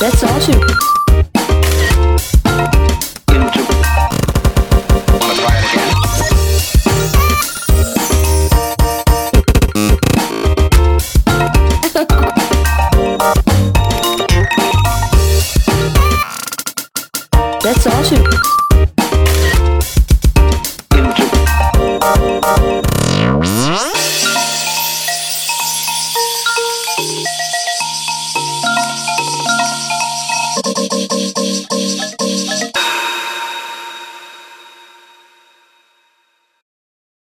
That's all she That's all she